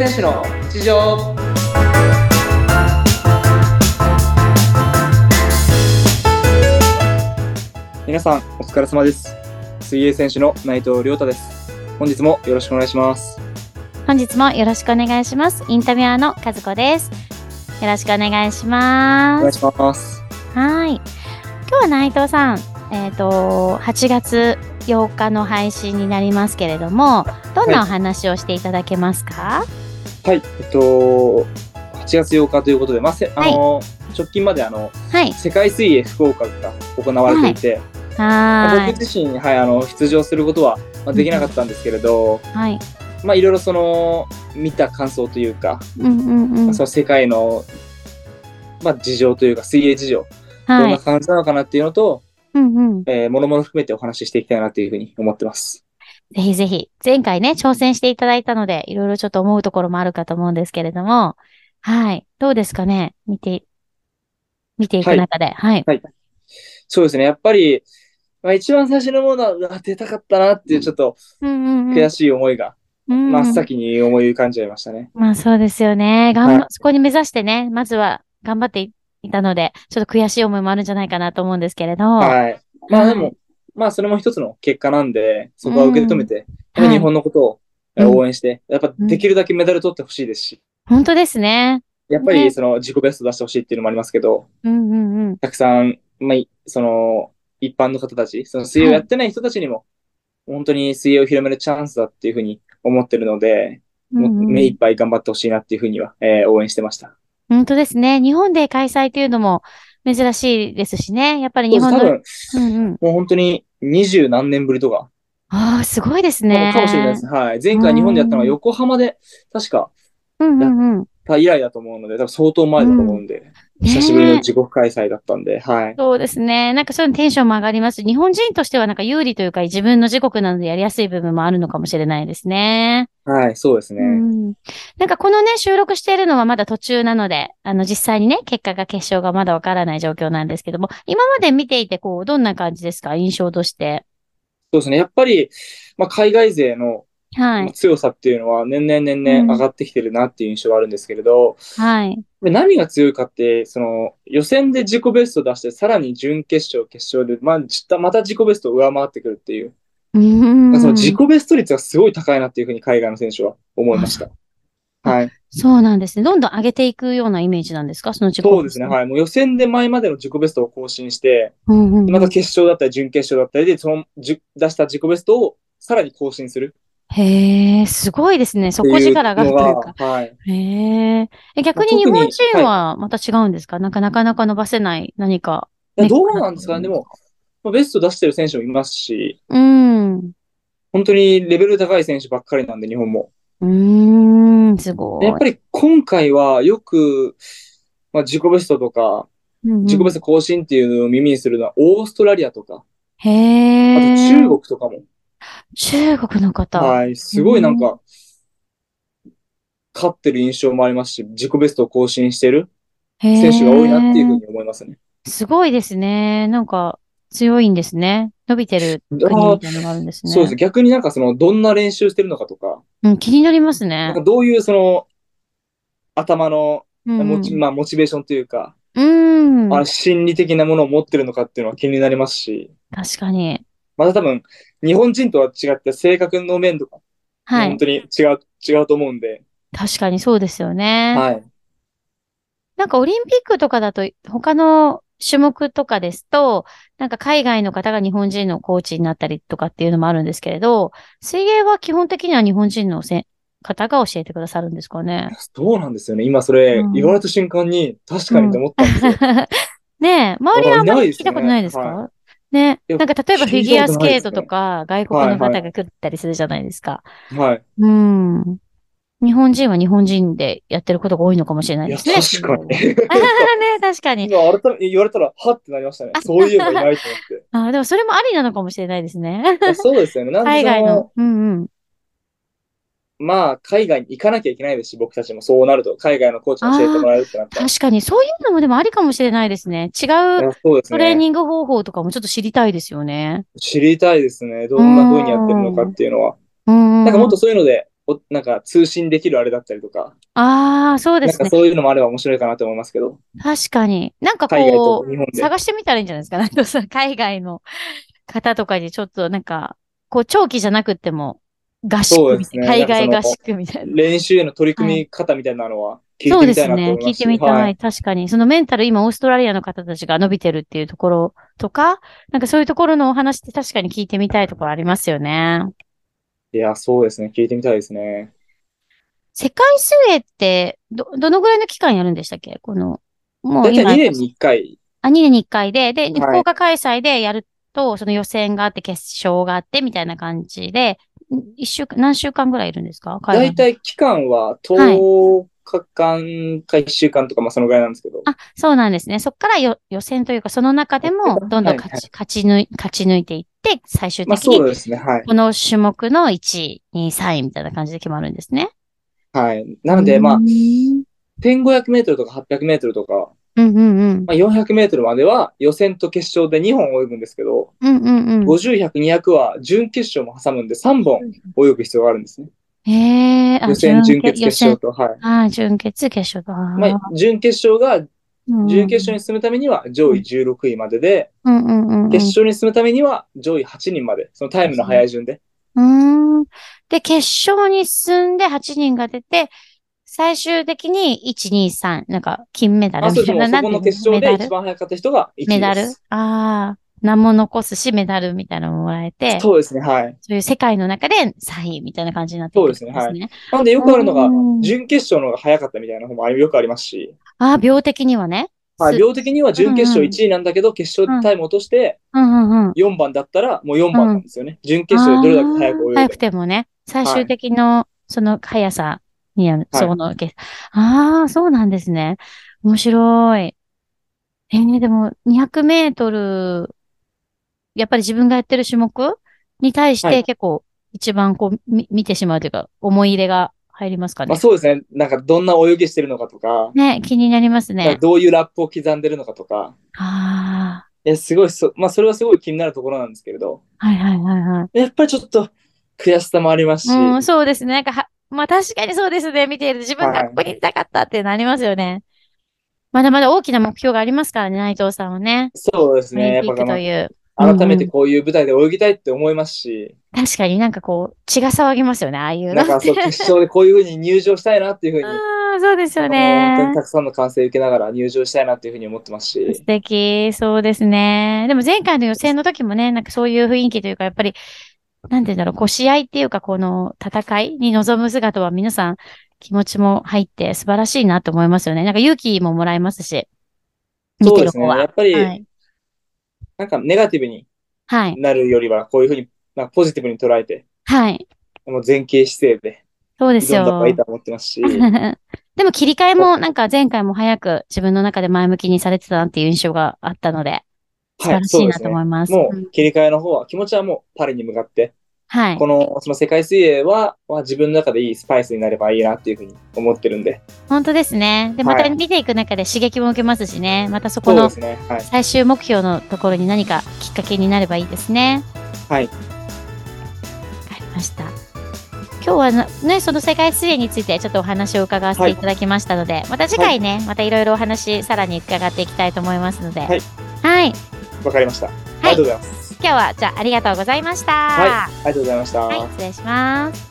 選手の日常。皆さんお疲れ様です。水泳選手の内藤亮太です。本日もよろしくお願いします。本日もよろしくお願いします。インタビュアーの和子です。よろしくお願いします。お願いします。はい。今日は内藤さん、8月8日の配信になりますけれども、どんなお話をしていただけますか？はい、8月8日ということで、直近まで世界水泳福岡が行われていて、僕自身、出場することはできなかったんですけれど、いろいろその見た感想というか、その世界の、事情というか水泳事情、どんな感じなのかなっていうのと、もろもろ含めてお話ししていきたいなというふうに思ってます。ぜひぜひ、前回ね挑戦していただいたので、いろいろちょっと思うところもあるかと思うんですけれども、どうですかね、見ていく中で。そうですね、やっぱり、一番最初のものは出たかったなっていう、ちょっと悔しい思いが真っ先に思い浮かんじゃいましたね。そうですよね。そこに目指してね、まずは頑張っていたので、ちょっと悔しい思いもあるんじゃないかなと思うんですけれど。でも、それも一つの結果なんで、そこは受け止めて、日本のことを応援して、やっぱできるだけメダル取ってほしいですし。本当ですね。やっぱりその自己ベスト出してほしいっていうのもありますけど、たくさん、その一般の方たち、その水泳をやってない人たちにも、本当に水泳を広めるチャンスだっていうふうに思ってるので、目いっぱい頑張ってほしいなっていうふうには、応援してました。本当ですね。日本で開催というのも珍しいですしね。やっぱり日本の。もう本当に20何年ぶりとか。すごいですね。かもしれないです。前回日本でやったのは横浜で、確か、やった以来だと思うので、多分相当前だと思うんで、久しぶりの自国開催だったんで、そうですね。そういうテンションも上がります。日本人としては有利というか、自分の自国なのでやりやすい部分もあるのかもしれないですね。そうですね。このね、収録しているのはまだ途中なので、実際にね、決勝がまだわからない状況なんですけども、今まで見ていて、どんな感じですか、印象として。そうですね。やっぱり、海外勢の強さっていうのは、年々上がってきてるなっていう印象はあるんですけれど、何が強いかって、その、予選で自己ベスト出して、さらに準決勝、決勝で、また自己ベストを上回ってくるっていう。その自己ベスト率がすごい高いなっていうふうに海外の選手は思いました。そうなんですね。どんどん上げていくようなイメージなんですか、その自己ベスト。そうですね。もう予選で前までの自己ベストを更新して、また決勝だったり準決勝だったりで、その出した自己ベストをさらに更新する。へえ、すごいですね。底力があるというか。逆に日本人はまた違うんですか、なかなか伸ばせない何か。どうなんですかね。でも、ベスト出してる選手もいますし、本当にレベル高い選手ばっかりなんで、日本も。すごい。やっぱり今回はよく、自己ベストとか、自己ベスト更新っていうのを耳にするのは、オーストラリアとか、あと中国とかも。中国の方。すごい勝ってる印象もありますし、自己ベストを更新してる選手が多いなっていうふうに思いますね。すごいですね。強いんですね。伸びてる国みたいなのがあるんですね。そうです。逆にその、どんな練習してるのかとか。気になりますね。どういうその、頭の、モチベーションというか、心理的なものを持ってるのかっていうのは気になりますし。確かに。また多分、日本人とは違って性格の面とか、本当に違うと思うんで。確かにそうですよね。オリンピックとかだと、他の、種目とかですと、海外の方が日本人のコーチになったりとかっていうのもあるんですけれど、水泳は基本的には日本人の方が教えてくださるんですかね。そうなんですよね。今それ言われた瞬間に確かにと思ったんですよ。ねえ、周りはあんまり聞いたことないですか？例えばフィギュアスケートとか外国の方が来ったりするじゃないですか。日本人は日本人でやってることが多いのかもしれないですね。確かに。確かに。今改め言われたら、はってなりましたね。そういえばいないと思って。でもそれもありなのかもしれないですね。そうですよね。海外の。海外に行かなきゃいけないですし、僕たちもそうなると、海外のコーチに教えてもらえるってなったら。確かに、そういうのもでもありかもしれないですね。違うトレーニング方法とかもちょっと知りたいですよね。知りたいですね。どんな風にやってるのかっていうのは。もっとそういうので、なんか通信できるあれだったりとか、ああそうですね、なんかそういうのもあれば面白いかなと思いますけど。確かになんかこう探してみたらいいんじゃないですか。なんかさ、海外の方とかにちょっとなんかこう長期じゃなくても合宿みたいな、ね、海外合宿みたいな練習への取り組み方みたいなのは、はい、そうですね。聞いてみたい。はい、確かに。そのメンタル、今、オーストラリアの方たちが伸びてるっていうところとか、なんかそういうところのお話って確かに聞いてみたいところありますよね。いや、そうですね。聞いてみたいですね。世界水泳って、どのぐらいの期間やるんでしたっけ？この、もう今。2年に1回。あ、2年に1回で、で、福岡開催でやると、その予選があって、決勝があって、みたいな感じで、1週間、何週間ぐらいいるんですか？だいたい期間は、はい1間か1週間とか、まあそのぐらいなんですけど。あ、そうなんですね。そこから予選というか、その中でもどんどん勝ち抜いていって、最終的に、そうですね、はい、この種目の1位、2位、3位みたいな感じで決まるんですね。はい。なので、まあ、1500メートルとか800メートルとか、うんうんうん、まあ、400メートルまでは予選と決勝で2本泳ぐんですけど、うんうんうん、50、100、200は準決勝も挟むんで3本泳ぐ必要があるんですね。予選、準決、決勝と。はい。準決、決勝と。まあ、準決勝に進むためには上位16位までで、うんうんうんうん、決勝に進むためには上位8人まで、そのタイムの早い順で。で、決勝に進んで8人が出て、最終的に1、2、3、なんか金メダルみたいな。そこの決勝で一番早かった人が1位です。メダル？名も残すし、メダルみたいなのももらえて。そうですね、はい。そういう世界の中で3位みたいな感じになってくるんですね。そうですね、はい。なんでよくあるのが、準決勝の方が早かったみたいなのもよくありますし。秒的にはね。はい、秒的には準決勝1位なんだけど、決勝でタイム落として、4番だったらもう4番なんですよね。準決勝でどれだけ早く泳いで。早くてもね、最終的のその速さに、はい、その、そうなんですね。面白い。でも200メートル、やっぱり自分がやってる種目に対して結構一番こう、はい、見てしまうというか思い入れが入りますかね。まあ、そうですね。なんかどんな泳ぎしてるのかとか。ね、気になりますね。どういうラップを刻んでるのかとか。すごい、まあそれはすごい気になるところなんですけれど。はいはいはいはい。やっぱりちょっと悔しさもありますし。うん、そうですね。なんかまあ確かにそうですね。見ている自分がここにいたかったってなりますよね。はい、まだまだ大きな目標がありますからね、内藤さんはね。そうですね。やっぱり。改めてこういう舞台で泳ぎたいって思いますし、確かになんかこう血が騒ぎますよね、ああいうの。なんかそう、決勝でこういう風に入場したいなっていう風にそうですよね。本当にたくさんの歓声を受けながら入場したいなっていう風に思ってますし、素敵。そうですね。でも前回の予選の時もね、なんかそういう雰囲気というか、やっぱりなんていうんだろう、こう試合っていうか、この戦いに臨む姿は皆さん気持ちも入って素晴らしいなと思いますよね。なんか勇気ももらえますし、見てる方は。そうですね、やっぱり、はい、なんかネガティブになるよりは、こういうふうになんかポジティブに捉えて、はい、もう前傾姿勢で、そうですよ。どんどんいいと思ってますし。でも切り替えもなんか前回も早く自分の中で前向きにされてたなっていう印象があったので、素晴らしいなと思います。はい、そうですね。もう切り替えの方は、気持ちはもうパリに向かって、はい、その世界水泳は自分の中でいいスパイスになればいいなっていうふうに思ってるんで。本当ですね。で、また見ていく中で刺激も受けますしね。またそこの最終目標のところに何かきっかけになればいいですね。はい。わかりました。今日はね、その世界水泳についてちょっとお話を伺わせていただきましたので、はい、また次回ね、はい、またいろいろお話さらに伺っていきたいと思いますので。はい。はい。わかりました。ありがとうございます。今日はじゃあありがとうございました。はい、ありがとうございました。はい、失礼します。